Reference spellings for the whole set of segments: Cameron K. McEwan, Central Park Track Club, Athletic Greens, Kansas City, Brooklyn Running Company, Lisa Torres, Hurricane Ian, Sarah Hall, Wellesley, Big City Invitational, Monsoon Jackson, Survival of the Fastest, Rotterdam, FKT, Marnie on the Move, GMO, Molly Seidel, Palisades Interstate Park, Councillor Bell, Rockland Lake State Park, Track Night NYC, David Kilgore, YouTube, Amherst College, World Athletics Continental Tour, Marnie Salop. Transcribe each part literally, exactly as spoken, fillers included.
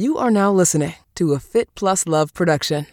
You are now listening to a Fit Plus Love production.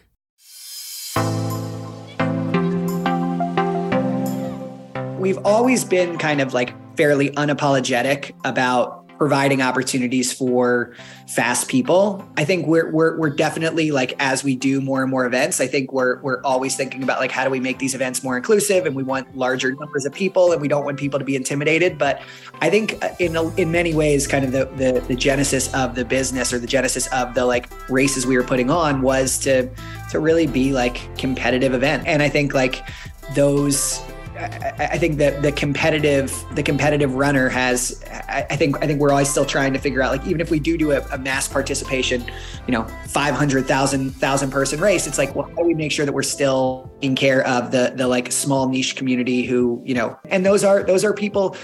We've always been kind of like fairly unapologetic about providing opportunities for fast people. I think we're we're we're definitely, like, as we do more and more events, I think we're we're always thinking about, like, how do we make these events more inclusive, and we want larger numbers of people, and we don't want people to be intimidated. But I think in in many ways, kind of the the, the genesis of the business, or the genesis of the like races we were putting on, was to to really be like competitive event. And I think like those. I think that the competitive, the competitive runner has, I think, I think we're always still trying to figure out, like, even if we do do a, a mass participation, you know, five hundred thousand, thousand person race, it's like, well, how do we make sure that we're still taking care of the, the like small niche community who, you know, and those are, those are people,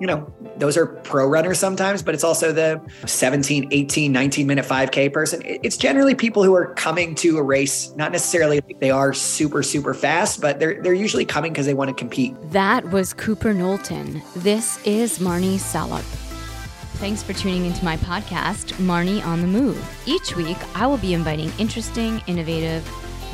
you know, those are pro runners sometimes, but it's also the seventeen, eighteen, nineteen minute five K person. It's generally people who are coming to a race, not necessarily like they are super, super fast, but they're they're usually coming because they want to compete. That was Cooper Knowlton. This is Marnie Salop. Thanks for tuning into my podcast, Marnie on the Move. Each week, I will be inviting interesting, innovative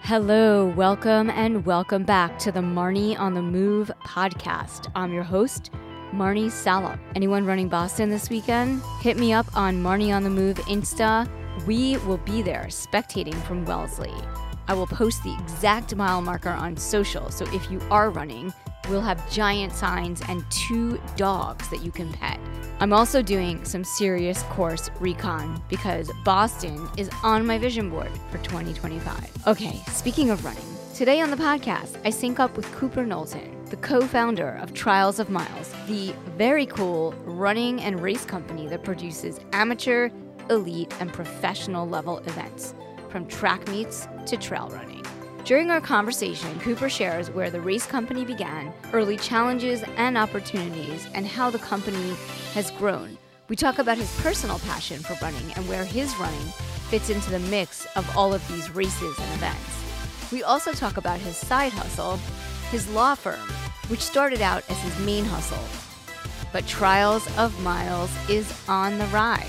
Hello, welcome, and welcome back to the Marnie on the Move podcast. I'm your host, Marnie Salop. Anyone running Boston this weekend? Hit me up on Marnie on the Move Insta. We will be there spectating from Wellesley. I will post the exact mile marker on social, so if you are running, we'll have giant signs and two dogs that you can pet. I'm also doing some serious course recon because Boston is on my vision board for twenty twenty-five. Okay, speaking of running, today on the podcast, I sync up with Cooper Knowlton, the co-founder of Trials of Miles, the very cool running and race company that produces amateur, elite, and professional level events, from track meets to trail running. During our conversation, Cooper shares where the race company began, early challenges and opportunities, and how the company has grown. We talk about his personal passion for running and where his running fits into the mix of all of these races and events. We also talk about his side hustle, his law firm, which started out as his main hustle. But Trials of Miles is on the rise.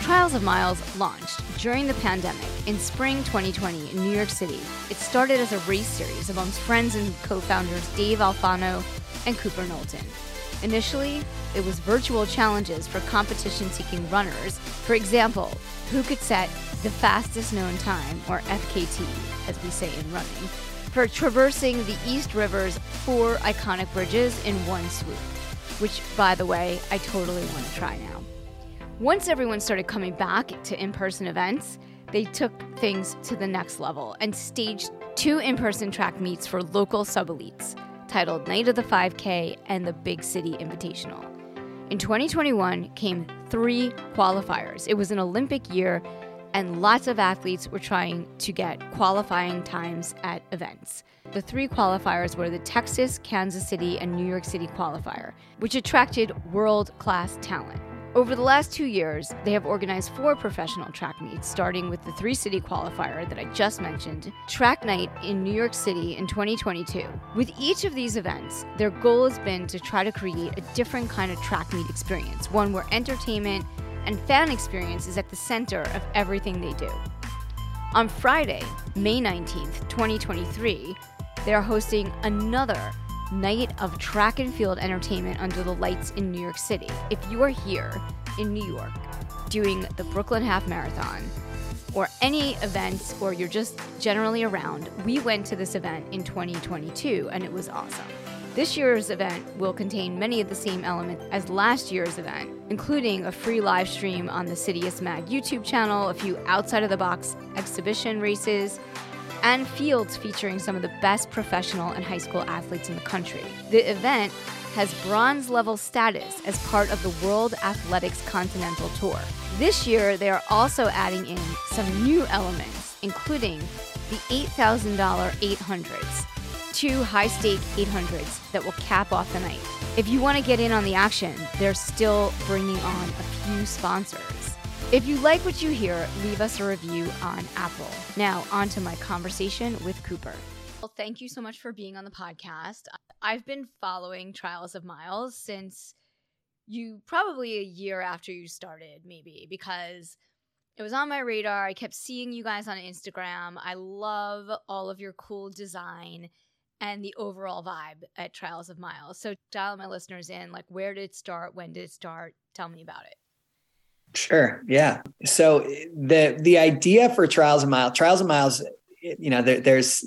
Trials of Miles launched during the pandemic in spring twenty twenty in New York City. It started as a race series amongst friends and co-founders Dave Alfano and Cooper Knowlton. Initially, it was virtual challenges for competition-seeking runners. For example, who could set the fastest known time, or F K T, as we say in running, for traversing the East River's four iconic bridges in one swoop, which, by the way, I totally want to try now. Once everyone started coming back to in-person events, they took things to the next level and staged two in-person track meets for local sub-elites, titled Night of the five K and the Big City Invitational. In twenty twenty-one came three qualifiers. It was an Olympic year, and lots of athletes were trying to get qualifying times at events. The three qualifiers were the Texas, Kansas City, and New York City qualifier, which attracted world-class talent. Over the last two years, they have organized four professional track meets, starting with the three-city qualifier that I just mentioned, Track Night in New York City in twenty twenty-two. With each of these events, their goal has been to try to create a different kind of track meet experience, one where entertainment and fan experience is at the center of everything they do. On Friday, May nineteenth, twenty twenty-three, they are hosting another Night of Track and Field Entertainment under the lights in New York City. If you are here in New York doing the Brooklyn Half Marathon or any events, or you're just generally around, we went to this event in twenty twenty-two and it was awesome. This year's event will contain many of the same elements as last year's event, including a free live stream on the Citius Mag YouTube channel, a few outside-of-the-box exhibition races, and fields featuring some of the best professional and high school athletes in the country. The event has bronze level status as part of the World Athletics Continental Tour. This year, they are also adding in some new elements including the eight thousand dollar eight hundreds, two high-stake eight hundreds that will cap off the night. If you want to get in on the action, they're still bringing on a few sponsors. If you like what you hear, leave us a review on Apple. Now, on to my conversation with Cooper. Well, thank you so much for being on the podcast. I've been following Trials of Miles since you probably a year after you started, maybe, because it was on my radar. I kept seeing you guys on Instagram. I love all of your cool design and the overall vibe at Trials of Miles. So dial my listeners in, like, where did it start? When did it start? Tell me about it. Sure. Yeah. So the the idea for Trials of Miles, Trials of Miles, you know, there, there's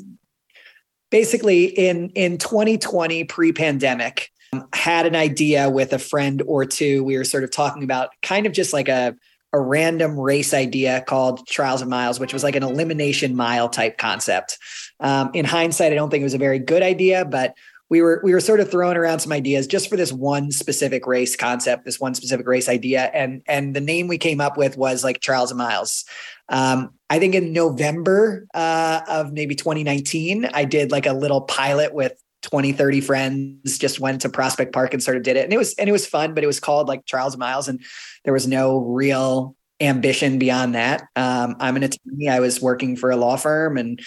basically in in twenty twenty pre-pandemic, um, had an idea with a friend or two. We were sort of talking about kind of just like a a random race idea called Trials of Miles, which was like an elimination mile type concept. Um, in hindsight, I don't think it was a very good idea, but We were we were sort of throwing around some ideas just for this one specific race concept, this one specific race idea, and and the name we came up with was like Trials of Miles. Um, I think in November uh, of maybe twenty nineteen, I did like a little pilot with twenty, thirty friends. Just went to Prospect Park and sort of did it, and it was and it was fun, but it was called like Trials of Miles, and there was no real ambition beyond that. Um, I'm an attorney. I was working for a law firm, and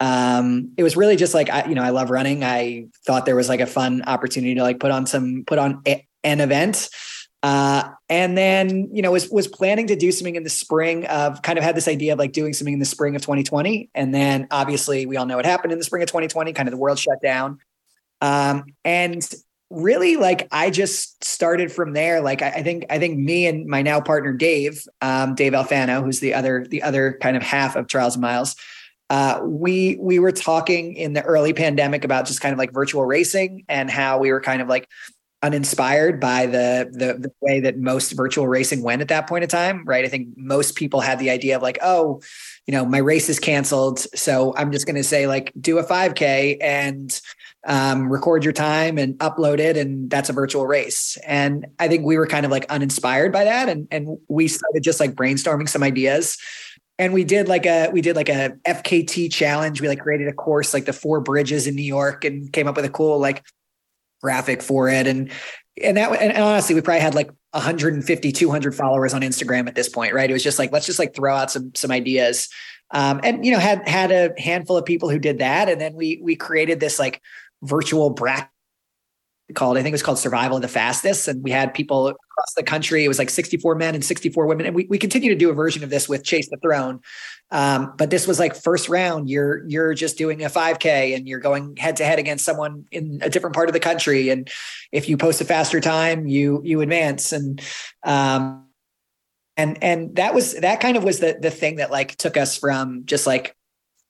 um, it was really just like, I, you know, I love running. I thought there was like a fun opportunity to like put on some, put on a, an event. Uh, and then, you know, was, was planning to do something in the spring of, kind of had this idea of like doing something in the spring of twenty twenty. And then obviously we all know what happened in the spring of twenty twenty, kind of the world shut down. Um, and really, like, I just started from there. Like, I, I think, I think me and my now partner, Dave, um, Dave Alfano, who's the other, the other kind of half of Trials of Miles. Uh, we, we were talking in the early pandemic about just kind of like virtual racing and how we were kind of like uninspired by the, the, the way that most virtual racing went at that point in time. Right. I think most people had the idea of like, oh, you know, my race is canceled, so I'm just going to say like, do a five K and, um, record your time and upload it, and that's a virtual race. And I think we were kind of like uninspired by that. And, and we started just like brainstorming some ideas. And we did like a, we did like a F K T challenge. We like created a course, like the four bridges in New York, and came up with a cool like graphic for it. And, and that, and honestly, we probably had like one fifty, two hundred followers on Instagram at this point. Right. It was just like, let's just like throw out some, some ideas. Um, and, you know, had, had a handful of people who did that. And then we, we created this like virtual bracket called, I think it was called Survival of the Fastest. And we had people across the country. It was like sixty-four men and sixty-four women. And we, we continue to do a version of this with Chase the Throne. Um, but this was like first round, you're, you're just doing a five K and you're going head to head against someone in a different part of the country. And if you post a faster time, you, you advance. And, um, and, and that was, that kind of was the, the thing that like took us from just like,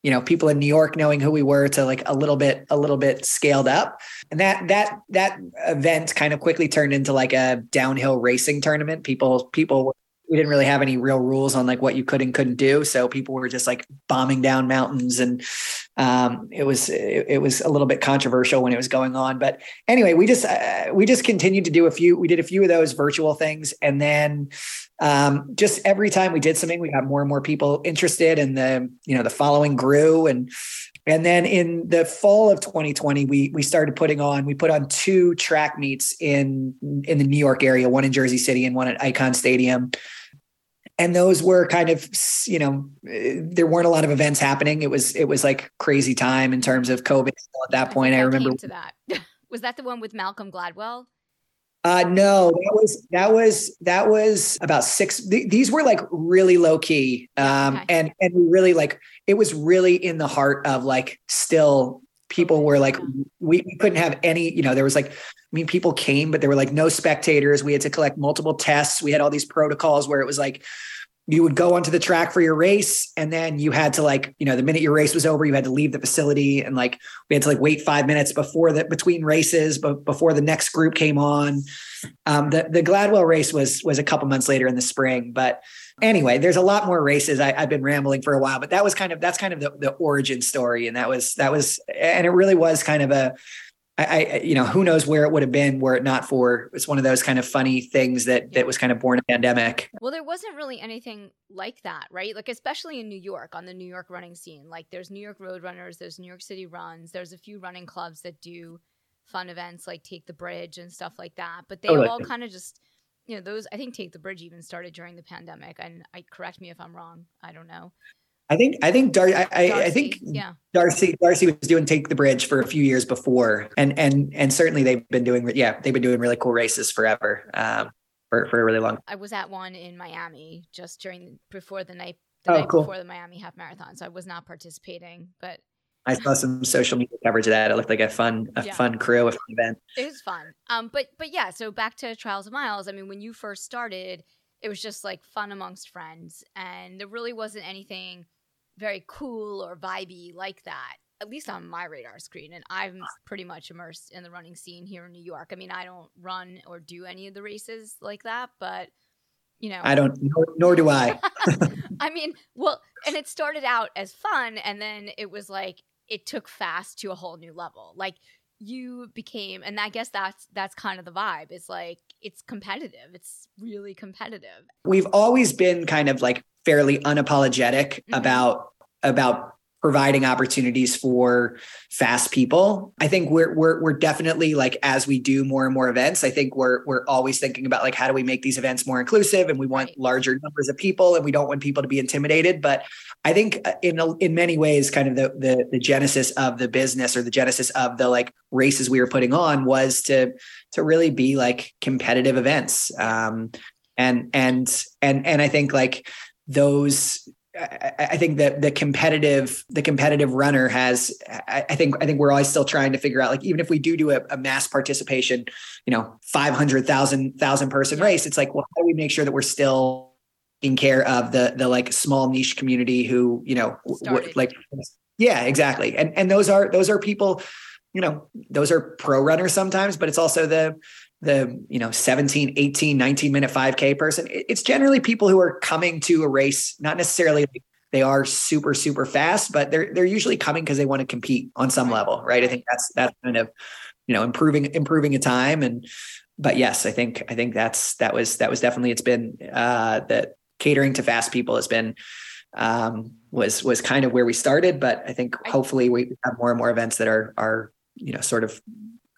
you know, people in New York knowing who we were to like a little bit, a little bit scaled up. And that, that, that event kind of quickly turned into like a downhill racing tournament. People, people, we didn't really have any real rules on like what you could and couldn't do. So people were just like bombing down mountains, and um, it was, it, it was a little bit controversial when it was going on. But anyway, we just, uh, we just continued to do a few, we did a few of those virtual things. And then um, just every time we did something, we got more and more people interested, and the, you know, the following grew. And, and then in the fall of twenty twenty, we, we started putting on, we put on two track meets in, in the New York area, one in Jersey City and one at Icahn Stadium. And those were kind of, you know, there weren't a lot of events happening. It was, it was like crazy time in terms of COVID at that point. I, I remember to that. Was that the one with Malcolm Gladwell? Uh, no, that was, that was, that was about six. Th- these were like really low key. Um, okay. and, and we really like, it was really in the heart of like, still people were like, we, we couldn't have any, you know, there was like, I mean, people came, but there were like no spectators. We had to collect multiple tests. We had all these protocols where it was like, you would go onto the track for your race, and then you had to like, you know, the minute your race was over, you had to leave the facility. And like, we had to like wait five minutes before the, between races, but before the next group came on. Um, the, the Gladwell race was, was a couple months later in the spring, but anyway, there's a lot more races. I, I've been rambling for a while, but that was kind of, that's kind of the, the origin story. And that was, that was, and it really was kind of a, I, I, you know, who knows where it would have been were it not for, it's one of those kind of funny things that, that was kind of born a pandemic. Well, there wasn't really anything like that, right? Like, especially in New York, on the New York running scene, like there's New York Roadrunners, there's New York City Runs, there's a few running clubs that do fun events like Take the Bridge and stuff like that. But they oh, all kind of just, you know, those, I think Take the Bridge even started during the pandemic. And I, correct me if I'm wrong. I don't know. I think I think Dar- I, Darcy, I think yeah. Darcy Darcy was doing Take the Bridge for a few years before, and and and certainly they've been doing yeah they've been doing really cool races forever, um, for for a really long time. I was at one in Miami just during before the night the oh, night cool. before the Miami Half Marathon, so I was not participating, but I saw some social media coverage of that. It looked like a fun a yeah. fun crew, a fun event. It was fun, um, but but yeah. So back to Trials of Miles. I mean, when you first started, it was just like fun amongst friends, and there really wasn't anything very cool or vibey like that, at least on my radar screen. And I'm pretty much immersed in the running scene here in New York. I mean, I don't run or do any of the races like that, but you know, I don't, nor, nor do I. I mean, well, and it started out as fun, and then it was like, it took fast to a whole new level. Like you became, and I guess that's, that's kind of the vibe. It's like, it's competitive. It's really competitive. We've always been kind of like fairly unapologetic mm-hmm. about, about providing opportunities for fast people. I think we're, we're, we're definitely like, as we do more and more events, I think we're, we're always thinking about like, how do we make these events more inclusive? And we want right. larger numbers of people, and we don't want people to be intimidated. But I think in, in many ways, kind of the, the, the genesis of the business, or the genesis of the like races we were putting on, was to, to really be like competitive events. Um, and, and, and, and I think like those, I think that the competitive, the competitive runner has, I think, I think we're always still trying to figure out, like, even if we do do a, a mass participation, you know, five hundred thousand, thousand person race, it's like, well, how do we make sure that we're still taking care of the, the like small niche community who, you know, w- like, yeah, exactly. And, and those are, those are people, you know, those are pro runners sometimes, but it's also the, the, you know, seventeen, eighteen, nineteen minute five K person. It's generally people who are coming to a race, not necessarily like they are super, super fast, but they're, they're usually coming because they want to compete on some level. Right. I think that's, that's kind of, you know, improving, improving a time. And, but yes, I think, I think that's, that was, that was definitely, it's been, uh, that catering to fast people has been, um, was, was kind of where we started, but I think hopefully we have more and more events that are, are, you know, sort of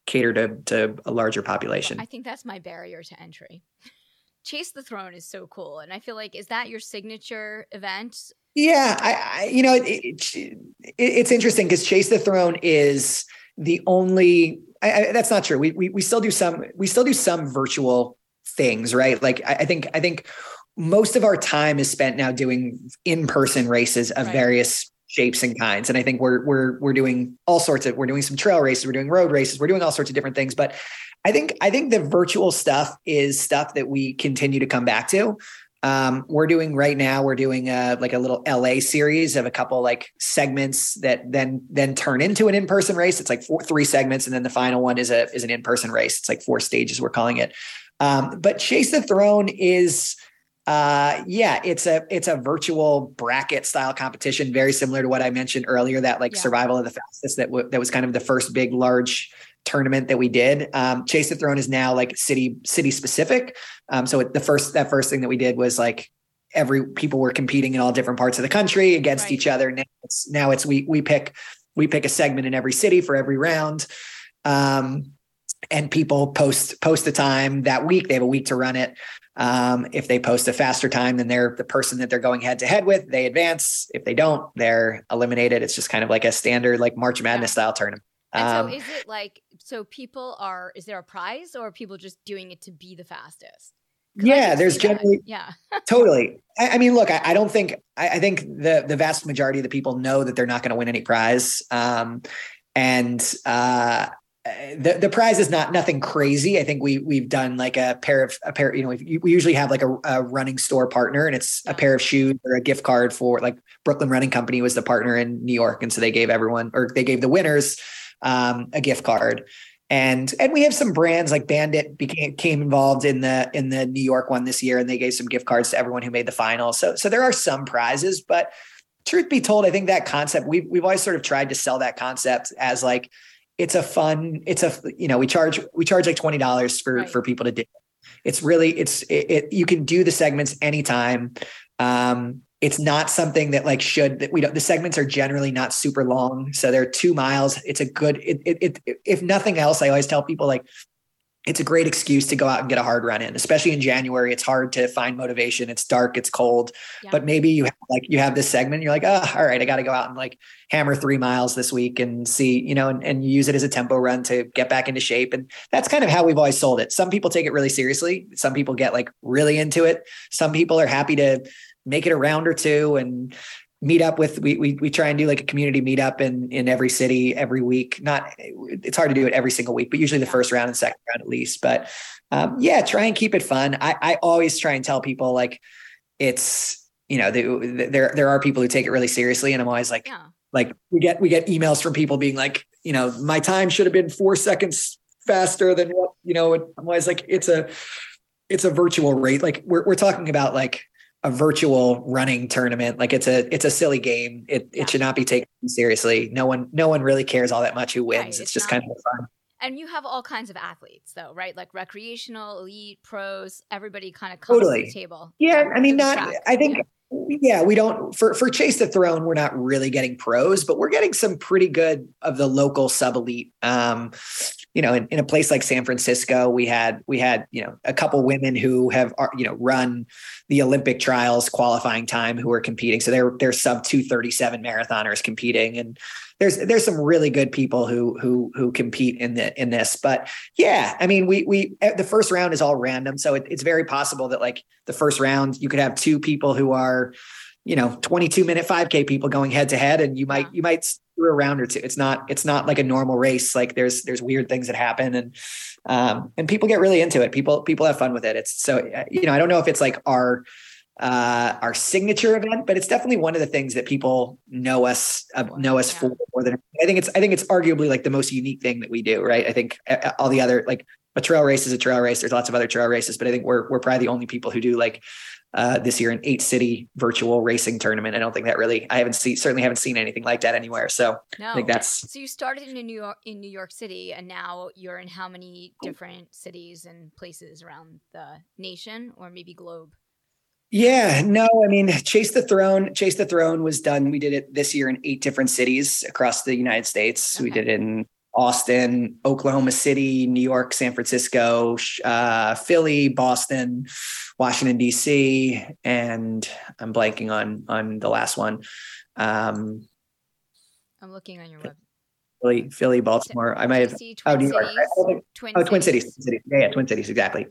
cater to, to a larger population. I think that's my barrier to entry. Chase the Throne is so cool. And I feel like, is that your signature event? Yeah. I, I you know, it, it, it, it's interesting because Chase the Throne is the only, I, I, that's not true. We, we, we still do some, we still do some virtual things, right? Like I, I think, I think most of our time is spent now doing in-person races of right. various shapes and kinds. And I think we're, we're, we're doing all sorts of, we're doing some trail races, we're doing road races, we're doing all sorts of different things. But I think, I think the virtual stuff is stuff that we continue to come back to. Um, we're doing right now, we're doing a, like a little L A series of a couple like segments that then, then turn into an in-person race. It's like four, three segments. And then the final one is a, is an in-person race. It's like four stages, we're calling it. Um, but Chase the Throne is, Uh, yeah, it's a, it's a virtual bracket style competition, very similar to what I mentioned earlier, that like yeah. Survival of the Fastest, that w- that was kind of the first big, large tournament that we did. Um, Chase the Throne is now like city, city specific. Um, so it, the first, that first thing that we did was like every people were competing in all different parts of the country against right. each other. Now it's, now it's, we, we pick, we pick a segment in every city for every round. Um, and people post, post the time that week. They have a week to run it. Um, if they post a faster time than they're the person that they're going head to head with, they advance. If they don't, they're eliminated. It's just kind of like a standard, like March Madness yeah. style tournament. Um, and so is it like, so people are, is there a prize, or are people just doing it to be the fastest? Yeah, there's generally, that. yeah, totally. I, I mean, look, I, I don't think, I, I think the, the vast majority of the people know that they're not going to win any prize. Um, and, uh, The the prize is not nothing crazy. I think we we've done like a pair of a pair. You know, we, we usually have like a, a running store partner, and it's a pair of shoes or a gift card for like Brooklyn Running Company was the partner in New York, and so they gave everyone or they gave the winners um, a gift card, and and we have some brands like Bandit became came involved in the in the New York one this year, and they gave some gift cards to everyone who made the final. So so there are some prizes, but truth be told, I think that concept we've we've always sort of tried to sell that concept as like, it's a fun, it's a, you know, we charge, we charge like twenty dollars for, right. for people to do. It's really, it's, it, it, you can do the segments anytime. Um, it's not something that like should, that we don't, the segments are generally not super long. So they're two miles. It's a good, it, it, it, if nothing else, I always tell people like, it's a great excuse to go out and get a hard run in, especially in January. It's hard to find motivation. It's dark, it's cold, yeah. but maybe you have, like you have this segment. You're like, oh, all right, I got to go out and like hammer three miles this week and see, you know, and, and use it as a tempo run to get back into shape. And that's kind of how we've always sold it. Some people take it really seriously. Some people get like really into it. Some people are happy to make it a round or two and meet up with, we, we, we try and do like a community meetup in, in every city every week. Not, it's hard to do it every single week, but usually the first round and second round at least, but um, yeah, try and keep it fun. I, I always try and tell people like, it's, you know, the, there, there are people who take it really seriously. And I'm always like, yeah. like we get, we get emails from people being like, you know, my time should have been four seconds faster than what, you know, I'm always like, it's a, it's a virtual rate. Like we're, we're talking about like, a virtual running tournament. Like it's a, it's a silly game. It yeah. it should not be taken seriously. No one, no one really cares all that much who wins. Right. It's, it's just kind of fun. And you have all kinds of athletes though, right? Like recreational, elite, pros, everybody kind of comes totally. to the table. Yeah. I mean, not, track. I think, yeah. yeah, we don't, for, for Chase the Throne, we're not really getting pros, but we're getting some pretty good of the local sub elite. Um, you know, in, in a place like San Francisco, we had, we had, you know, a couple women who have, you know, run the Olympic trials qualifying time who are competing. So they're, they're sub two thirty-seven marathoners competing. And there's, there's some really good people who, who, who compete in the, in this, but yeah, I mean, we, we, the first round is all random. So it, it's very possible that like the first round, you could have two people who are, you know, twenty-two minute five K people going head to head, and you might, yeah. you might through a round or two. It's not, it's not like a normal race. Like there's, there's weird things that happen, and, um, and people get really into it. People, people have fun with it. It's so, you know, I don't know if it's like our, uh, our signature event, but it's definitely one of the things that people know us, uh, know us yeah. for more than, I think it's, I think it's arguably like the most unique thing that we do. Right. I think all the other, like a trail race is a trail race. There's lots of other trail races, but I think we're, we're probably the only people who do like, Uh, this year, an eight city virtual racing tournament. I don't think that really, I haven't seen, certainly haven't seen anything like that anywhere. So no. I think that's. So you started in New York, in New York City, and now you're in how many different cities and places around the nation, or maybe globe? Yeah, no, I mean, Chase the Throne, Chase the Throne was done. We did it this year in eight different cities across the United States. Okay. We did it in Austin, Oklahoma City, New York, San Francisco, uh, Philly, Boston, Washington, D C, and I'm blanking on on the last one. Um, I'm looking on your web. Philly, Philly, Baltimore. I might have. Twin oh, New York. Cities, Twin oh, Twin Cities. Cities. Cities. Yeah, yeah, Twin Cities. Exactly.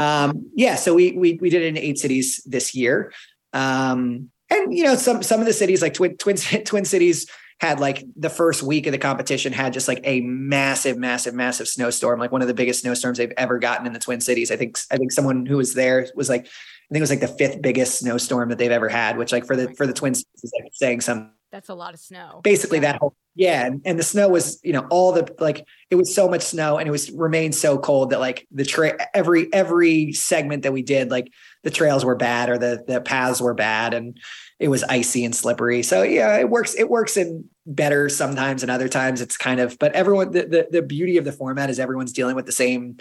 Um, yeah. So we we we did it in eight cities this year, um, and you know some some of the cities like Twin Twin Twin Cities. Had like the first week of the competition had just like a massive, massive, massive snowstorm. Like one of the biggest snowstorms they've ever gotten in the Twin Cities. I think, I think someone who was there was like, I think it was like the fifth biggest snowstorm that they've ever had, which like for the, for the Twin Cities is like saying something. That's a lot of snow. Basically yeah. that whole, yeah. And, and the snow was, you know, all the, like it was so much snow and it was remained so cold that like the trail, every, every segment that we did, like the trails were bad or the, the paths were bad and it was icy and slippery. So yeah, it works. It works in better sometimes and other times it's kind of, but everyone, the, the, the beauty of the format is everyone's dealing with the same,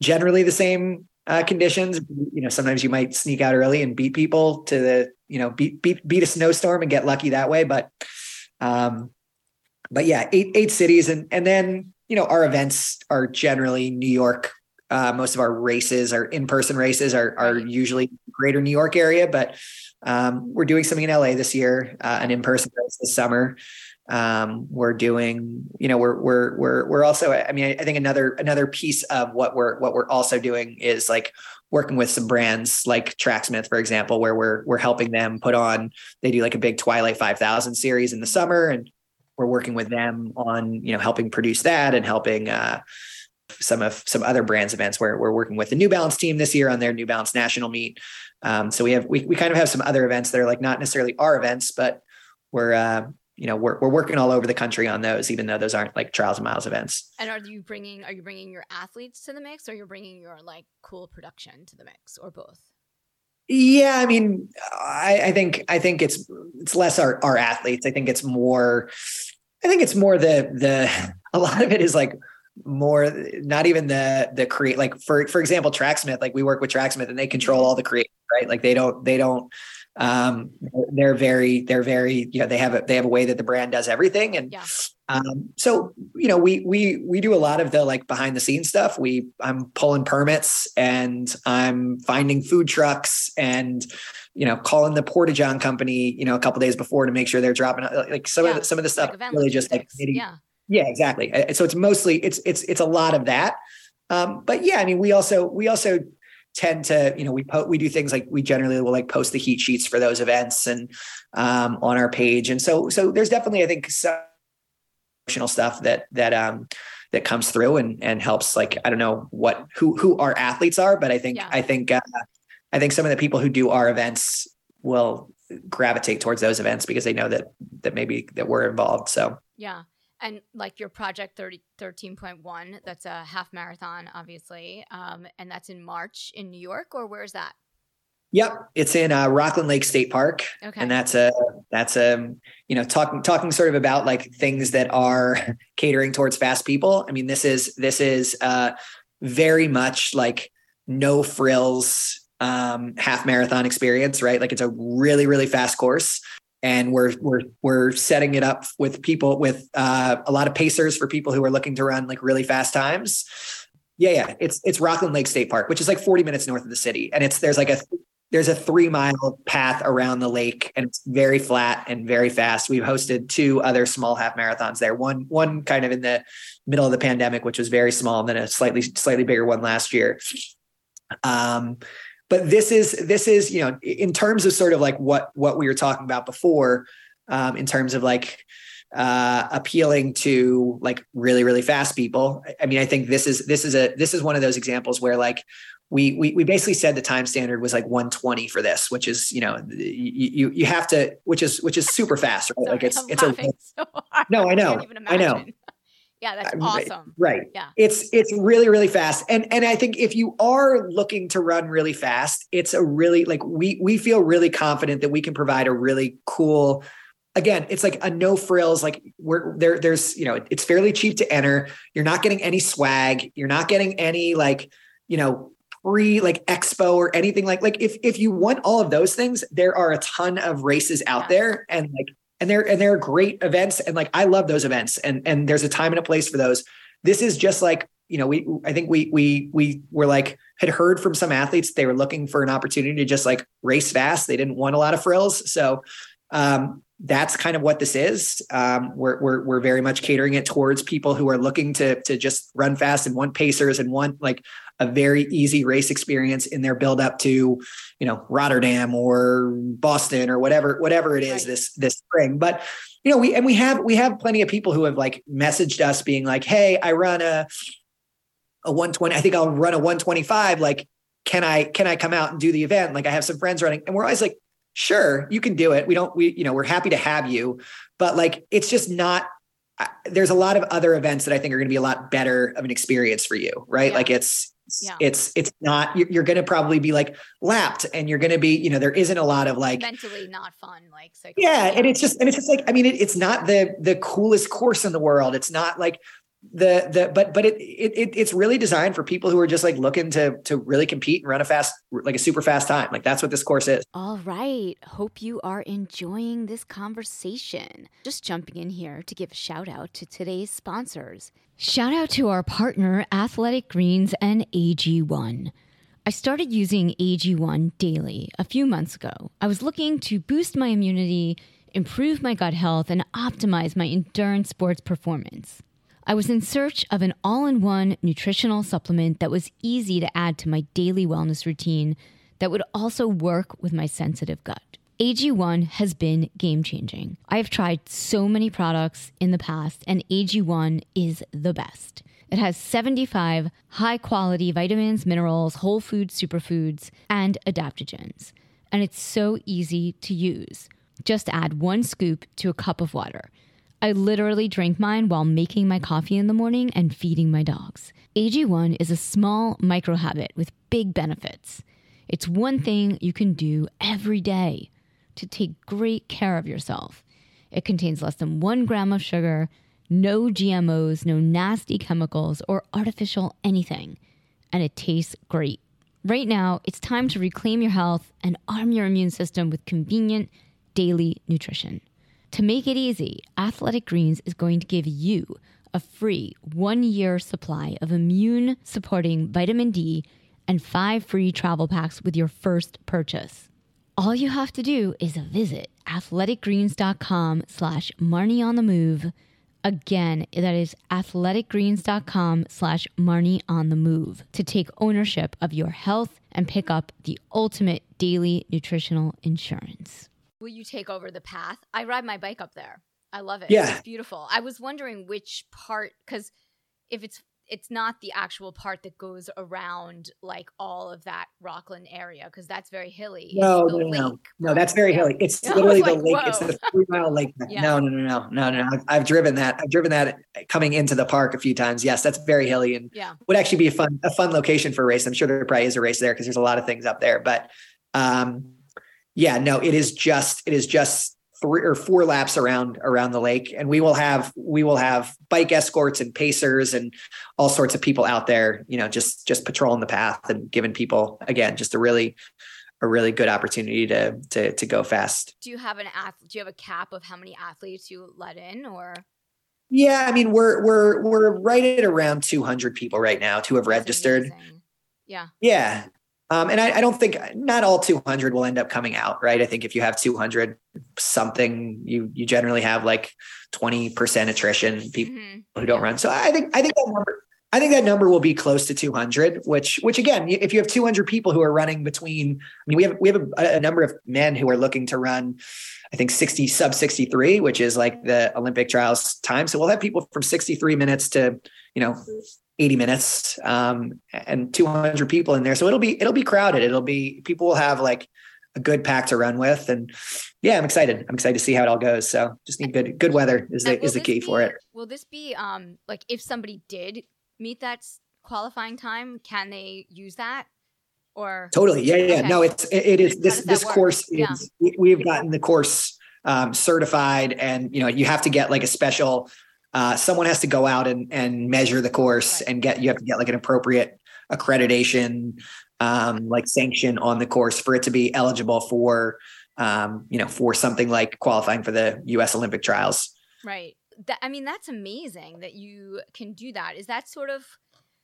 generally the same uh, conditions. You know, sometimes you might sneak out early and beat people to the, you know, beat, beat, beat a snowstorm and get lucky that way. But, um, but yeah, eight, eight cities. And, and then, you know, our events are generally New York. Uh, most of our races our in-person races are, are usually greater New York area, but, um, we're doing something in L A this year, uh, an in-person race this summer. Um, we're doing, you know, we're, we're, we're, we're also, I mean, I think another, another piece of what we're, what we're also doing is like working with some brands like Tracksmith, for example, where we're, we're helping them put on, they do like a big Twilight five thousand series in the summer. And we're working with them on, you know, helping produce that and helping, uh, some of some other brands events where we're working with the New Balance team this year on their New Balance national meet. Um, so we have, we, we kind of have some other events that are like, not necessarily our events, but we're, uh, you know, we're, we're working all over the country on those, even though those aren't like Trials and Miles events. And are you bringing, are you bringing your athletes to the mix or you're bringing your like cool production to the mix or both? Yeah. I mean, I, I think, I think it's, it's less our, our athletes. I think it's more, I think it's more the, the, a lot of it is like more, not even the, the create, like for, for example, Tracksmith, like we work with Tracksmith and they control all the creative, right? Like they don't, they don't, um, they're very, they're very, you know, they have a, they have a way that the brand does everything. And, yeah. um, so, you know, we, we, we do a lot of the like behind the scenes stuff. We, I'm pulling permits and I'm finding food trucks and, you know, calling the Porta-John company, you know, a couple of days before to make sure they're dropping like some yeah. of the, some of the stuff like really just like, nitty- yeah. yeah, exactly. So it's mostly, it's, it's, it's a lot of that. Um, but yeah, I mean, we also, we also tend to, you know, we po- we do things like we generally will like post the heat sheets for those events and um, on our page. And so, so there's definitely, I think, some emotional stuff that, that, um, that comes through and, and helps like, I don't know what, who, who our athletes are, but I think, yeah. I think, uh, I think some of the people who do our events will gravitate towards those events because they know that, that maybe that we're involved. So, yeah. And like your project thirty, thirteen point one, that's a half marathon, obviously. Um, and that's in March in New York, or where is that? Yep. It's in uh, Rockland Lake State Park. Okay. And that's a, that's a, you know, talking, talking sort of about like things that are catering towards fast people. I mean, this is, this is uh, very much like no frills um, half marathon experience, right? Like it's a really, really fast course. And we're, we're, we're setting it up with people with uh, a lot of pacers for people who are looking to run like really fast times. Yeah. Yeah. It's, it's Rockland Lake State Park, which is like forty minutes north of the city. And it's, there's like a, there's a three mile path around the lake and it's very flat and very fast. We've hosted two other small half marathons there. One, one kind of in the middle of the pandemic, which was very small. And then a slightly, slightly bigger one last year. Um, But this is, this is, you know, in terms of sort of like what, what we were talking about before, um, in terms of like uh, appealing to like really, really fast people. I mean, I think this is, this is a, this is one of those examples where like we, we, we basically said the time standard was like one twenty for this, which is, you know, you, you have to, which is, which is super fast, right? Sorry, like it's, I'm it's a, so hard. No, I know, I, I know. Yeah. That's awesome. Right. Yeah. It's, it's really, really fast. And, and I think if you are looking to run really fast, it's a really, like we, we feel really confident that we can provide a really cool, again, it's like a no frills, like we're there, there's, you know, it's fairly cheap to enter. You're not getting any swag. You're not getting any like, you know, free like expo or anything like, like if, if you want all of those things, there are a ton of races out yeah. there and like, And they're, and they're great events. And like, I love those events and, and there's a time and a place for those. This is just like, you know, we, I think we, we, we were like, had heard from some athletes, they were looking for an opportunity to just like race fast. They didn't want a lot of frills. So, um, that's kind of what this is. Um, we're, we're, we're very much catering it towards people who are looking to, to just run fast and want pacers and want like a very easy race experience in their build up to, you know, Rotterdam or Boston or whatever, whatever it is right. this, this spring. But, you know, we, and we have, we have plenty of people who have like messaged us being like, hey, I run a, a one twenty, I think I'll run a one twenty-five. Like, can I, can I come out and do the event? Like I have some friends running and we're always like, sure, you can do it. We don't, we, you know, we're happy to have you, but like, it's just not, uh, there's a lot of other events that I think are going to be a lot better of an experience for you. Right. Yeah. Like it's, yeah. it's, it's not, you're, you're going to probably be like lapped and you're going to be, you know, there isn't a lot of like mentally not fun. Like, yeah. And it's just, and it's just like, I mean, it, it's not the, the coolest course in the world. It's not like the, the, but, but it, it, it's really designed for people who are just like looking to, to really compete and run a fast, like a super fast time. Like that's what this course is. All right. Hope you are enjoying this conversation. Just jumping in here to give a shout out to today's sponsors. Shout out to our partner, Athletic Greens and A G one. I started using A G one daily a few months ago. I was looking to boost my immunity, improve my gut health, and optimize my endurance sports performance. I was in search of an all-in-one nutritional supplement that was easy to add to my daily wellness routine that would also work with my sensitive gut. A G one has been game-changing. I have tried so many products in the past, and A G one is the best. It has seventy-five high-quality vitamins, minerals, whole food superfoods, and adaptogens. And it's so easy to use. Just add one scoop to a cup of water. I literally drink mine while making my coffee in the morning and feeding my dogs. A G one is a small microhabit with big benefits. It's one thing you can do every day to take great care of yourself. It contains less than one gram of sugar, No G M Os, no nasty chemicals or artificial anything. And it tastes great. Right now, it's time to reclaim your health and arm your immune system with convenient daily nutrition. To make it easy, Athletic Greens is going to give you a free one-year supply of immune-supporting vitamin D and five free travel packs with your first purchase. All you have to do is visit athleticgreens.com slash Marnie on the Move. Again, that is athleticgreens.com slash Marnie on the Move to take ownership of your health and pick up the ultimate daily nutritional insurance. Will you take over the path? I ride my bike up there. I love it. Yeah. It's beautiful. I was wondering which part, because if it's it's not the actual part that goes around like all of that Rockland area, because that's very hilly. No, no, no, no, that's very hilly. It's literally the lake. It's the three mile lake. No, no, no, no, no, no. I've, I've driven that. I've driven that coming into the park a few times. Yes, that's very hilly, and yeah. would actually be a fun, a fun location for a race. I'm sure there probably is a race there because there's a lot of things up there. But um, yeah, no, it is just, it is just. three or four laps around, around the lake. And we will have, we will have bike escorts and pacers and all sorts of people out there, you know, just, just patrolling the path and giving people, again, just a really, a really good opportunity to, to, to go fast. Do you have an athlete, do you have a cap of how many athletes you let in or? Yeah. I mean, we're, we're, we're right at around two hundred people right now who have registered. Yeah. Yeah. Um, and I, I don't think not all two hundred will end up coming out, right? I think if you have two hundred something, you you generally have like twenty percent attrition, people mm-hmm. who don't run. So I think I think that number I think that number will be close to two hundred, which which again, if you have two hundred people who are running between, I mean, we have we have a, a number of men who are looking to run, I think sixty sub sixty-three, which is like the Olympic trials time. So we'll have people from sixty-three minutes to, you know, eighty minutes, um, and two hundred people in there. So it'll be, it'll be crowded. It'll be, people will have like a good pack to run with. And yeah, I'm excited. I'm excited to see how it all goes. So just need good, good weather is the, is the key be, for it. Will this be, um, like if somebody did meet that qualifying time, can they use that? Or totally. Yeah. Yeah. Okay. No, it's, it, it is this, this work? course is, yeah. we, we've gotten the course, um, certified, and, you know, you have to get like a special, Uh, someone has to go out and, and measure the course, right. and get, you have to get like an appropriate accreditation, um, like sanction on the course for it to be eligible for, um, you know, for something like qualifying for the U S Olympic trials. Right. That, I mean, that's amazing that you can do that. Is that sort of,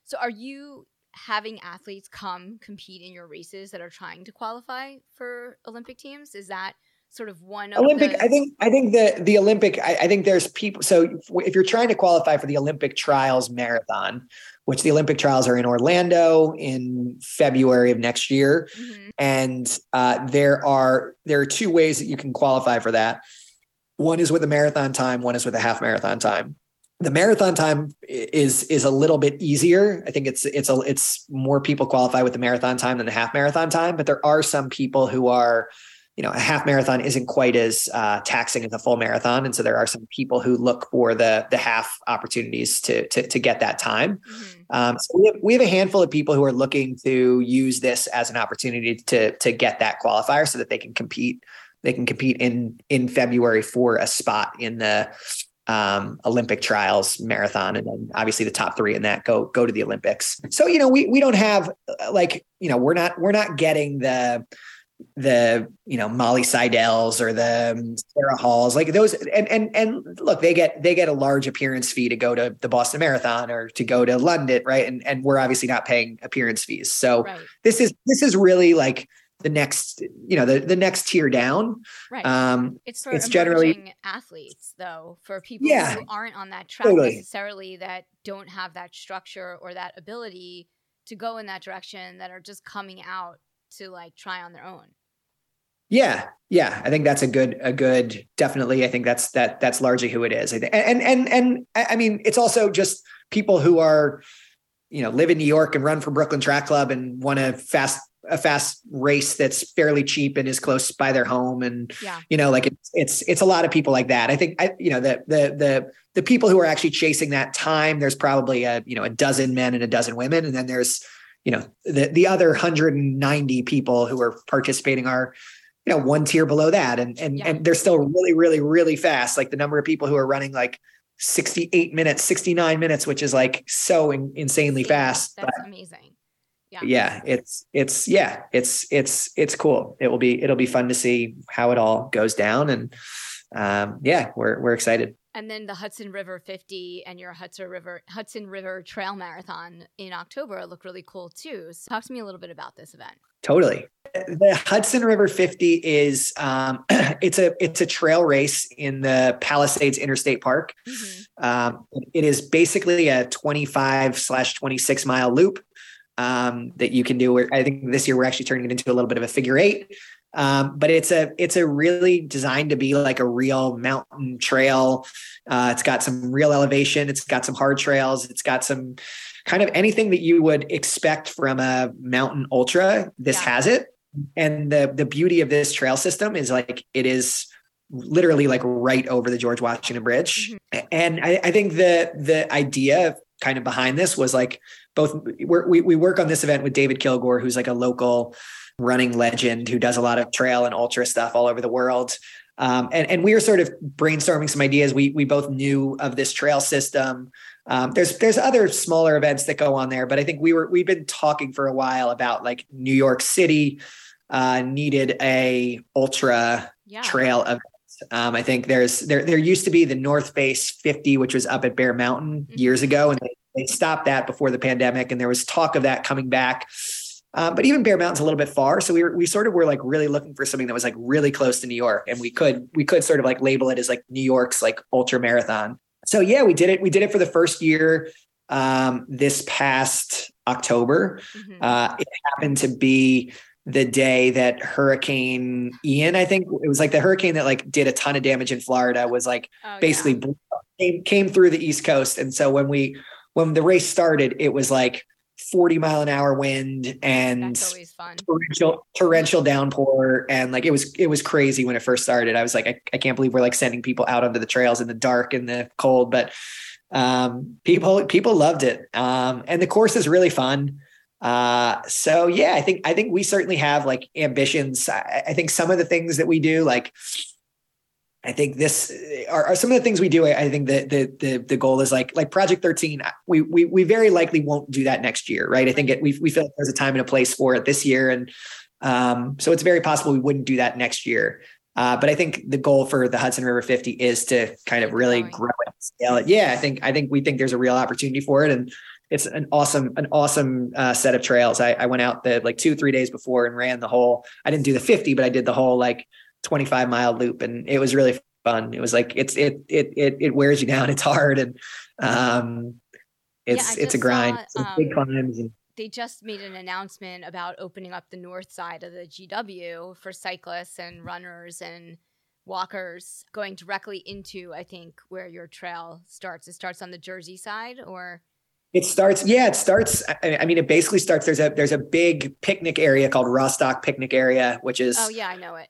so are you having athletes come compete in your races that are trying to qualify for Olympic teams? Is that sort of one of Olympic, the- I think, I think the, the Olympic, I, I think there's people. So if you're trying to qualify for the Olympic trials marathon, which the Olympic trials are in Orlando in February of next year. Mm-hmm. And uh, there are, there are two ways that you can qualify for that. One is with a marathon time. One is with a half marathon time. The marathon time is, is a little bit easier. I think it's, it's a, it's more people qualify with the marathon time than the half marathon time, but there are some people who are, you know, a half marathon isn't quite as uh, taxing as a full marathon. And so there are some people who look for the the half opportunities to to, to get that time. Mm-hmm. Um, so we have, we have a handful of people who are looking to use this as an opportunity to to get that qualifier so that they can compete. They can compete in in February for a spot in the um, Olympic trials marathon. And then obviously the top three in that go, go to the Olympics. So, you know, we, we don't have like, you know, we're not, we're not getting the, the, you know, Molly Seidel's or the um, Sarah Hall's, like those. And, and, and look, they get, they get a large appearance fee to go to the Boston Marathon or to go to London. Right. And, and we're obviously not paying appearance fees. So right. this is, this is really like the next, you know, the, the next tier down. Right. Um, it's for it's generally athletes though, for people yeah, who aren't on that track totally. necessarily, that don't have that structure or that ability to go in that direction, that are just coming out to like try on their own. Yeah. Yeah. I think that's a good, a good, definitely. I think that's, that that's largely who it is. I think. And, and, and I mean, it's also just people who are, you know, live in New York and run for Brooklyn Track Club and want a fast, a fast race that's fairly cheap and is close by their home. And, yeah. you know, like it's, it's, it's a lot of people like that. I think, I, you know, the, the, the, the people who are actually chasing that time, there's probably a, you know, a dozen men and a dozen women. And then there's, you know, the, the other one hundred ninety people who are participating are, you know, one tier below that. And, and, yeah. and they're still really, really, really fast. Like the number of people who are running like sixty-eight minutes, sixty-nine minutes, which is like so in, insanely yeah, fast. That's but, amazing. Yeah. Yeah. It's, it's, yeah, it's, it's, it's cool. It will be, it'll be fun to see how it all goes down. And um, yeah, we're, we're excited. And then the Hudson River fifty and your Hudson River, Hudson River Trail Marathon in October look really cool too. So talk to me a little bit about this event. Totally. The Hudson River fifty is, um, it's a, it's a trail race in the Palisades Interstate Park. Mm-hmm. Um, it is basically a twenty-five slash twenty-six mile loop um, that you can do. I think this year we're actually turning it into a little bit of a figure eight. Um, but it's a, it's a really designed to be like a real mountain trail. Uh, it's got some real elevation. It's got some hard trails. It's got some kind of anything that you would expect from a mountain ultra. This yeah. has it. And the, the beauty of this trail system is like, it is literally like right over the George Washington Bridge. Mm-hmm. And I, I think the, the idea of kind of behind this was like both we're, we, we work on this event with David Kilgore, who's like a local running legend who does a lot of trail and ultra stuff all over the world. Um, and, and we were sort of brainstorming some ideas. We, we both knew of this trail system. Um, there's, there's other smaller events that go on there, but I think we were, we've been talking for a while about like New York City uh, needed a ultra yeah. trail event. Um, I think there's, there, there used to be the North Face fifty, which was up at Bear Mountain mm-hmm. years ago. And they, they stopped that before the pandemic. And there was talk of that coming back. Um, but even Bear Mountain's a little bit far. So we were, we sort of were like really looking for something that was like really close to New York. And we could, we could sort of like label it as like New York's like ultra marathon. So yeah, we did it. We did it for the first year um, this past October. Mm-hmm. Uh, it happened to be the day that Hurricane Ian, I think it was like the hurricane that like did a ton of damage in Florida was like oh, basically yeah. came, came through the East Coast. And so when we, when the race started, it was like forty mile an hour wind and torrential, torrential downpour. And like, it was, it was crazy when it first started. I was like, I, I can't believe we're like sending people out onto the trails in the dark and the cold, but um, people, people loved it. Um, and the course is really fun. Uh, so yeah, I think, I think we certainly have like ambitions. I, I think some of the things that we do, like, I think this are, are some of the things we do. I, I think that the, the, the goal is like, like Project thirteen, we, we, we very likely won't do that next year. Right. I think it, we, we feel like there's a time and a place for it this year. And, um, so it's very possible we wouldn't do that next year. Uh, but I think the goal for the Hudson River fifty is to kind of really grow it, scale it. Yeah. I think, I think we think there's a real opportunity for it. And it's an awesome, an awesome uh, set of trails. I, I went out the like two, three days before and ran the whole, I didn't do the fifty, but I did the whole like twenty-five mile loop. And it was really fun. It was like, it's, it, it, it, it wears you down. It's hard. And um, it's, yeah, it's a grind. Saw, um, it's big climbs. And they just made an announcement about opening up the north side of the G W for cyclists and runners and walkers going directly into, I think, where your trail starts. It starts on the Jersey side or... It starts, yeah, it starts. I mean, it basically starts. There's a there's a big picnic area called Rostock Picnic Area, which is. Oh yeah, I know it.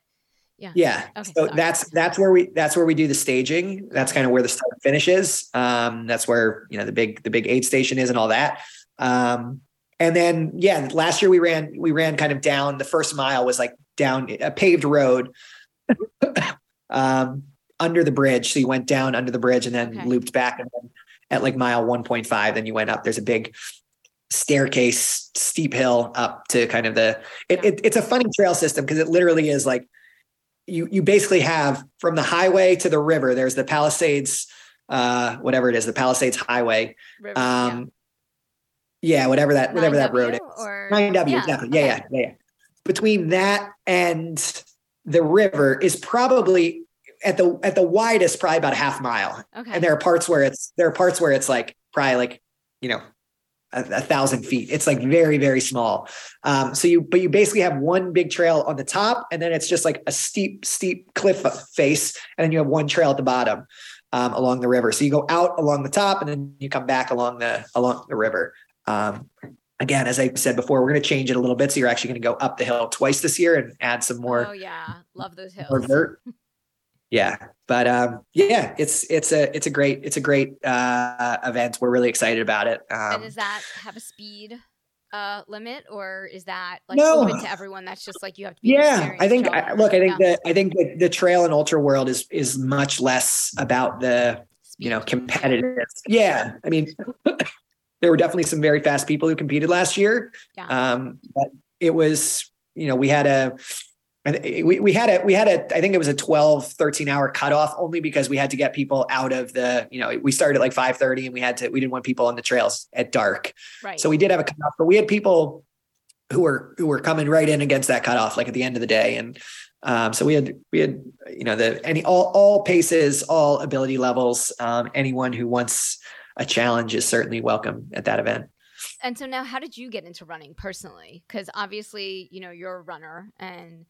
Yeah. Yeah. Okay, so sorry. that's that's where we that's where we do the staging. That's kind of where the start and finish is. Um, that's where you know the big the big aid station is and all that. Um, and then yeah, last year we ran we ran kind of down the first mile was like down a paved road. um, under the bridge, so you went down under the bridge and then okay. looped back and then. At like mile one point five, then you went up, there's a big staircase, steep hill up to kind of the, it, it, it's a funny trail system because it literally is like, you you basically have from the highway to the river, there's the Palisades, uh, whatever it is, the Palisades Highway. River, um, yeah. yeah, whatever that, whatever that road is. nine W, yeah. Exactly. Yeah, okay. yeah, yeah, yeah. Between that and the river is probably at the, at the widest, probably about a half mile. Okay. And there are parts where it's, there are parts where it's like probably like, you know, a, a thousand feet. It's like very, very small. Um, so you, but you basically have one big trail on the top and then it's just like a steep, steep cliff face. And then you have one trail at the bottom um, along the river. So you go out along the top and then you come back along the, along the river. Um, again, as I said before, we're going to change it a little bit. So you're actually going to go up the hill twice this year and add some more. Oh yeah. Love those hills. Yeah. But, um, yeah, it's, it's a, it's a great, it's a great, uh, event. We're really excited about it. Um, and does that have a speed, uh, limit or is that like no. open to everyone? That's just like, you have to be, yeah, I think, I, look, I think yeah. that, I think that the trail and ultra world is, is much less about the you know, competitive. Yeah. I mean, there were definitely some very fast people who competed last year. Yeah. Um, but it was, you know, we had a, we, we had a, we had a, I think it was a twelve, thirteen hour cutoff only because we had to get people out of the, you know, we started at like five thirty and we had to, we didn't want people on the trails at dark. Right. So we did have a cutoff, but we had people who were, who were coming right in against that cutoff, like at the end of the day. And, um, so we had, we had, you know, the, any, all, all paces, all ability levels, um, anyone who wants a challenge is certainly welcome at that event. And so now how did you get into running personally? 'Cause obviously, you know, you're a runner, and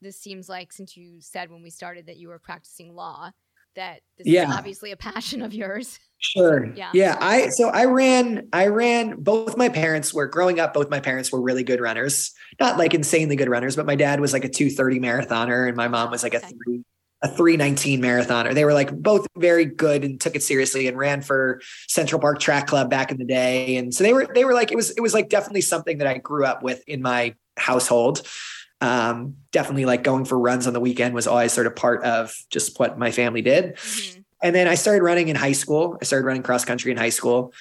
this seems like, since you said when we started that you were practicing law, that this yeah. is obviously a passion of yours. Sure. Yeah. Yeah. I, so I ran, I ran, both my parents were growing up. Both my parents were really good runners, not like insanely good runners, but my dad was like a two thirty marathoner and my mom was like a okay. three, a three nineteen marathoner. They were like both very good and took it seriously and ran for Central Park Track Club back in the day. And so they were, they were like, it was, it was like definitely something that I grew up with in my household. Um, definitely like going for runs on the weekend was always sort of part of just what my family did. Mm-hmm. And then I started running in high school. I started running cross country in high school.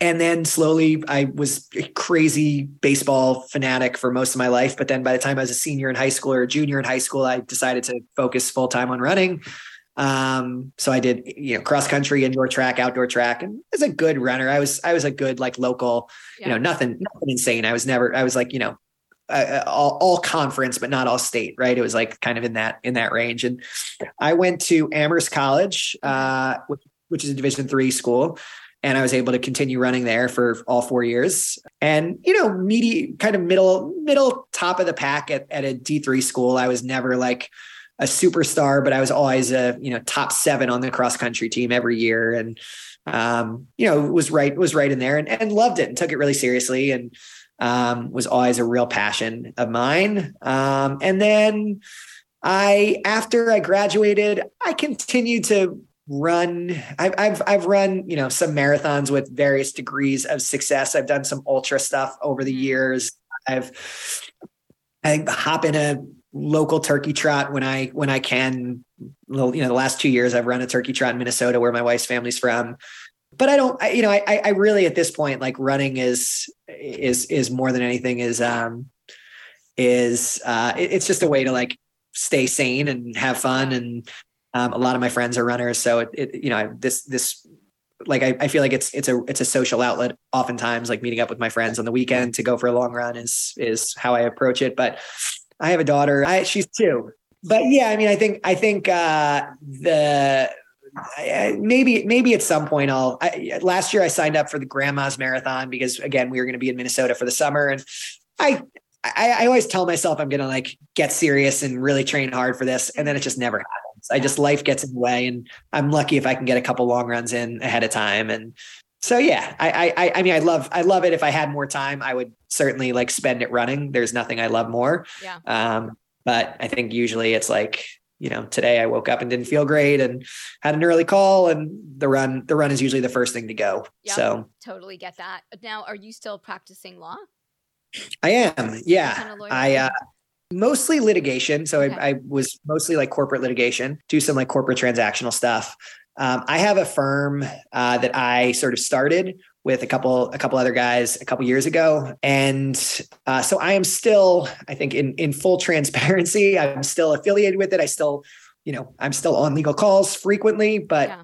And then slowly I was a crazy baseball fanatic for most of my life. But then by the time I was a senior in high school or a junior in high school, I decided to focus full time on running. Um, so I did, you know, cross country, indoor track, outdoor track, and as a good runner, I was, I was a good, like local, yeah. you know, nothing, nothing insane. I was never, I was like, you know, Uh, all, all conference, but not all state. Right. It was like kind of in that, in that range. And I went to Amherst College, uh, which, which is a Division three school. And I was able to continue running there for all four years and, you know, media kind of middle, middle top of the pack at, at a D three school. I was never like a superstar, but I was always a, you know, top seven on the cross country team every year. And, um, you know, was right, was right in there and, and loved it and took it really seriously. And, um, was always a real passion of mine. Um, and then I, after I graduated, I continued to run. I've, I've, I've run, you know, some marathons with various degrees of success. I've done some ultra stuff over the years. I've, I hop in a local turkey trot when I, when I can. Well, you know, the last two years I've run a turkey trot in Minnesota where my wife's family's from. But I don't, I, you know, I, I really, at this point, like running is, is, is more than anything is, um, is, uh, it, it's just a way to like stay sane and have fun. And, um, a lot of my friends are runners. So it, it you know, I, this, this, like, I, I feel like it's, it's a, it's a social outlet. Oftentimes like meeting up with my friends on the weekend to go for a long run is, is how I approach it. But I have a daughter, I, she's two, but yeah, I mean, I think, I think, uh, the, I, maybe, maybe at some point I'll, I, last year I signed up for the Grandma's Marathon because again, we were going to be in Minnesota for the summer. And I, I, I always tell myself I'm going to like get serious and really train hard for this. And then it just never happens. I just, life gets in the way, and I'm lucky if I can get a couple long runs in ahead of time. And so, yeah, I, I, I mean, I love, I love it. If I had more time, I would certainly like spend it running. There's nothing I love more. Yeah. Um, but I think usually it's like, you know, today I woke up and didn't feel great and had an early call, and the run, the run is usually the first thing to go. Yep, so totally get that. Now, are you still practicing law? I am. Yeah. I, uh, mostly litigation. So okay. I, I was mostly like corporate litigation, do some like corporate transactional stuff. Um, I have a firm, uh, that I sort of started with a couple, a couple other guys a couple years ago. And, uh, so I am still, I think in, in full transparency, I'm still affiliated with it. I still, you know, I'm still on legal calls frequently, but yeah.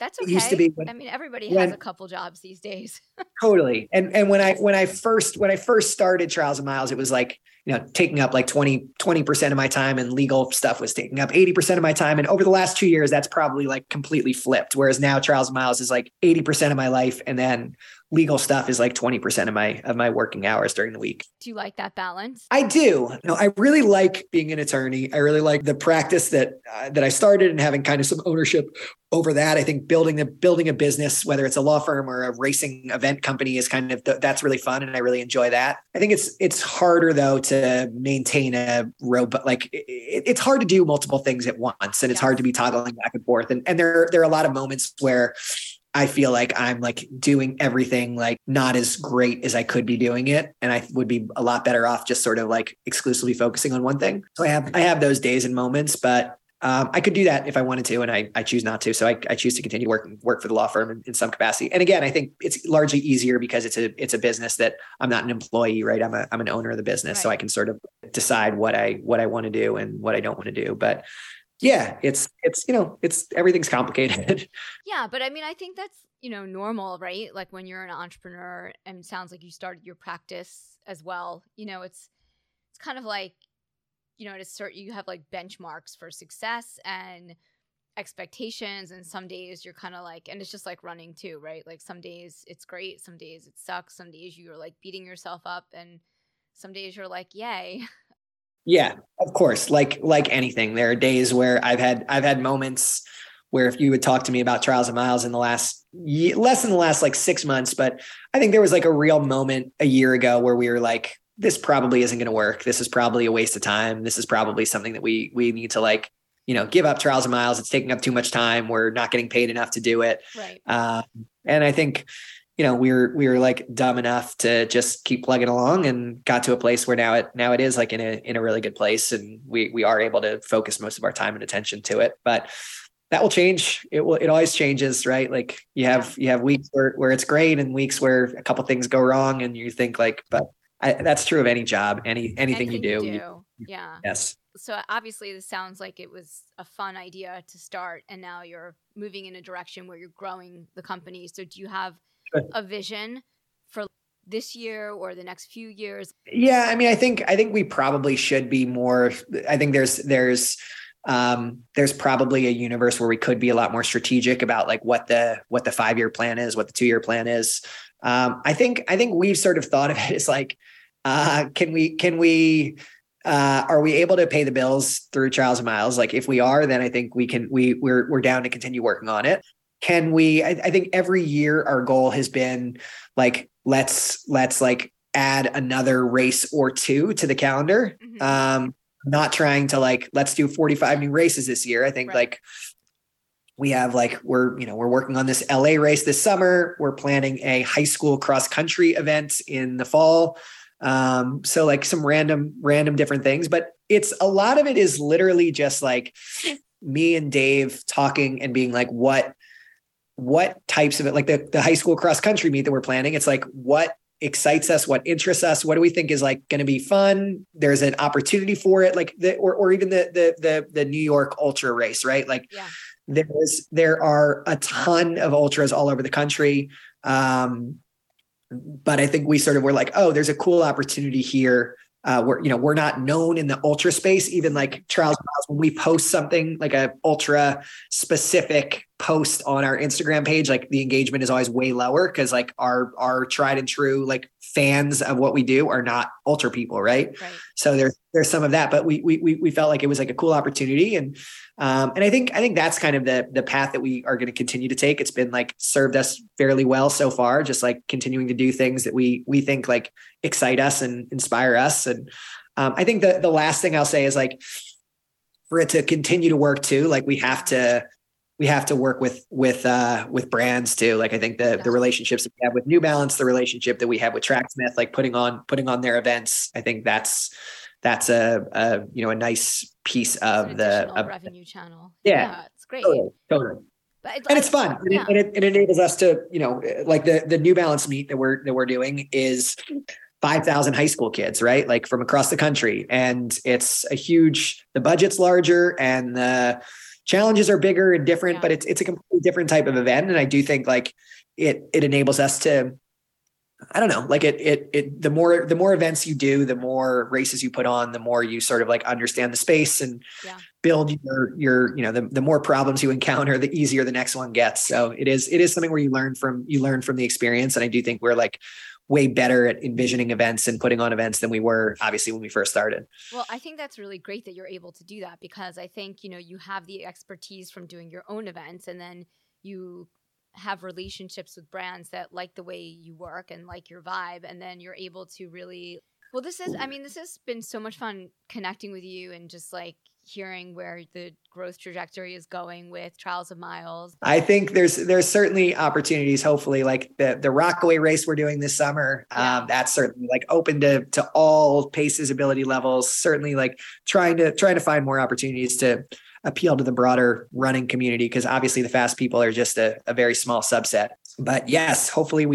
That's okay. It used to be when, I mean, everybody when, has a couple jobs these days. Totally. And, and when I, when I first, when I first started Trials of Miles, it was like, you know, taking up like twenty, twenty percent of my time, and legal stuff was taking up eighty percent of my time. And over the last two years, that's probably like completely flipped. Whereas now Trials of Miles is like eighty percent of my life. And then legal stuff is like twenty percent of my, of my working hours during the week. Do you like that balance? I do. No, I really like being an attorney. I really like the practice that, uh, that I started and having kind of some ownership over that. I think building the, building a business, whether it's a law firm or a racing event company, is kind of, th- that's really fun. And I really enjoy that. I think it's, it's harder though to, to maintain a robust, like it, it's hard to do multiple things at once, and it's yeah. hard to be toggling back and forth. And, and there, there are a lot of moments where I feel like I'm like doing everything, like not as great as I could be doing it. And I would be a lot better off just sort of like exclusively focusing on one thing. So I have, I have those days and moments, but Um, I could do that if I wanted to, and I, I choose not to. So I, I choose to continue working, work for the law firm in, in some capacity. And again, I think it's largely easier because it's a, it's a business that I'm not an employee, right? I'm a, I'm an owner of the business. Right. So I can sort of decide what I, what I want to do and what I don't want to do. But yeah, it's, it's, you know, it's, everything's complicated. Yeah. But I mean, I think that's, you know, normal, right? Like when you're an entrepreneur, and it sounds like you started your practice as well, you know, it's, it's kind of like, you know, to start, you have like benchmarks for success and expectations. And some days you're kind of like, and it's just like running too, right? Like some days it's great. Some days it sucks. Some days you're like beating yourself up, and some days you're like, yay. Yeah, of course. Like, like anything, there are days where I've had, I've had moments where if you would talk to me about Trials of Miles in the last year, less than the last like six months, but I think there was like a real moment a year ago where we were like, this probably isn't going to work. This is probably a waste of time. This is probably something that we, we need to like, you know, give up Trials of Miles. It's taking up too much time. We're not getting paid enough to do it. Right. Uh, and I think, you know, we were, we were like dumb enough to just keep plugging along, and got to a place where now it, now it is like in a, in a really good place. And we, we are able to focus most of our time and attention to it, but that will change. It will, it always changes, right? Like you have, you have weeks where, where it's great, and weeks where a couple things go wrong and you think like, but I, that's true of any job, any anything, anything you do. You do. You, yeah. Yes. So obviously this sounds like it was a fun idea to start, and now you're moving in a direction where you're growing the company. So do you have sure. a vision for this year or the next few years? Yeah. I mean, I think, I think we probably should be more, I think there's, there's, um, there's probably a universe where we could be a lot more strategic about like what the, what the five-year plan is, what the two-year plan is. Um, I think, I think we've sort of thought of it as like, uh, can we, can we, uh, are we able to pay the bills through Trials of Miles? Like if we are, then I think we can, we we're, we're down to continue working on it. Can we, I, I think every year our goal has been like, let's, let's like add another race or two to the calendar. Mm-hmm. Um, not trying to like, let's do forty-five new races this year. I think right. like, we have like, we're, you know, we're working on this L A race this summer. We're planning a high school cross country event in the fall. Um, so like some random, random different things, but it's a lot of it is literally just like me and Dave talking and being like, what, what types of it, like the, the high school cross country meet that we're planning. It's like, what excites us, what interests us, what do we think is like going to be fun? There's an opportunity for it. Like the, or, or even the, the, the, the New York ultra race, right? Like yeah. There's, there are a ton of ultras all over the country. Um, but I think we sort of were like, oh, there's a cool opportunity here. Uh, we're, you know, we're not known in the ultra space, even like Trials of Miles, when we post something like a ultra specific post on our Instagram page, like the engagement is always way lower. Cause like our, our tried and true, like fans of what we do are not ultra people. Right. right. So there's, there's some of that, but we, we, we, we felt like it was like a cool opportunity. And, um, and I think, I think that's kind of the, the path that we are going to continue to take. It's been like served us fairly well so far, just like continuing to do things that we, we think like excite us and inspire us. And, um, I think the, the last thing I'll say is like, for it to continue to work too, like we have to, we have to work with, with, uh, with brands too. Like I think the, yeah. the relationships that we have with New Balance, the relationship that we have with Tracksmith, like putting on, putting on their events. I think that's, that's a, a you know, a nice piece of the of, revenue channel. Yeah. yeah. It's great. Totally. totally. But it's, and it's fun. Yeah. And, it, and it enables us to, you know, like the, the New Balance meet that we're, that we're doing is five thousand high school kids, right? Like from across the country. And it's a huge, the budget's larger and the challenges are bigger and different, yeah. but it's, it's a completely different type of event. And I do think like it, it enables us to, I don't know, like it, it, it, the more, the more events you do, the more races you put on, the more you sort of like understand the space and yeah. build your, your, you know, the, the more problems you encounter, the easier the next one gets. So it is, it is something where you learn from, you learn from the experience. And I do think we're like way better at envisioning events and putting on events than we were obviously when we first started. Well, I think that's really great that you're able to do that, because I think, you know, you have the expertise from doing your own events, and then you have relationships with brands that like the way you work and like your vibe. And then you're able to really, well, this is, I mean, this has been so much fun connecting with you and just like hearing where the growth trajectory is going with Trials of Miles. I think there's, there's certainly opportunities, hopefully like the, the Rockaway race we're doing this summer. Yeah. Um, that's certainly like open to, to all paces, ability levels, certainly like trying to, trying to find more opportunities to, appeal to the broader running community, because obviously the fast people are just a, a very small subset. But yes, hopefully we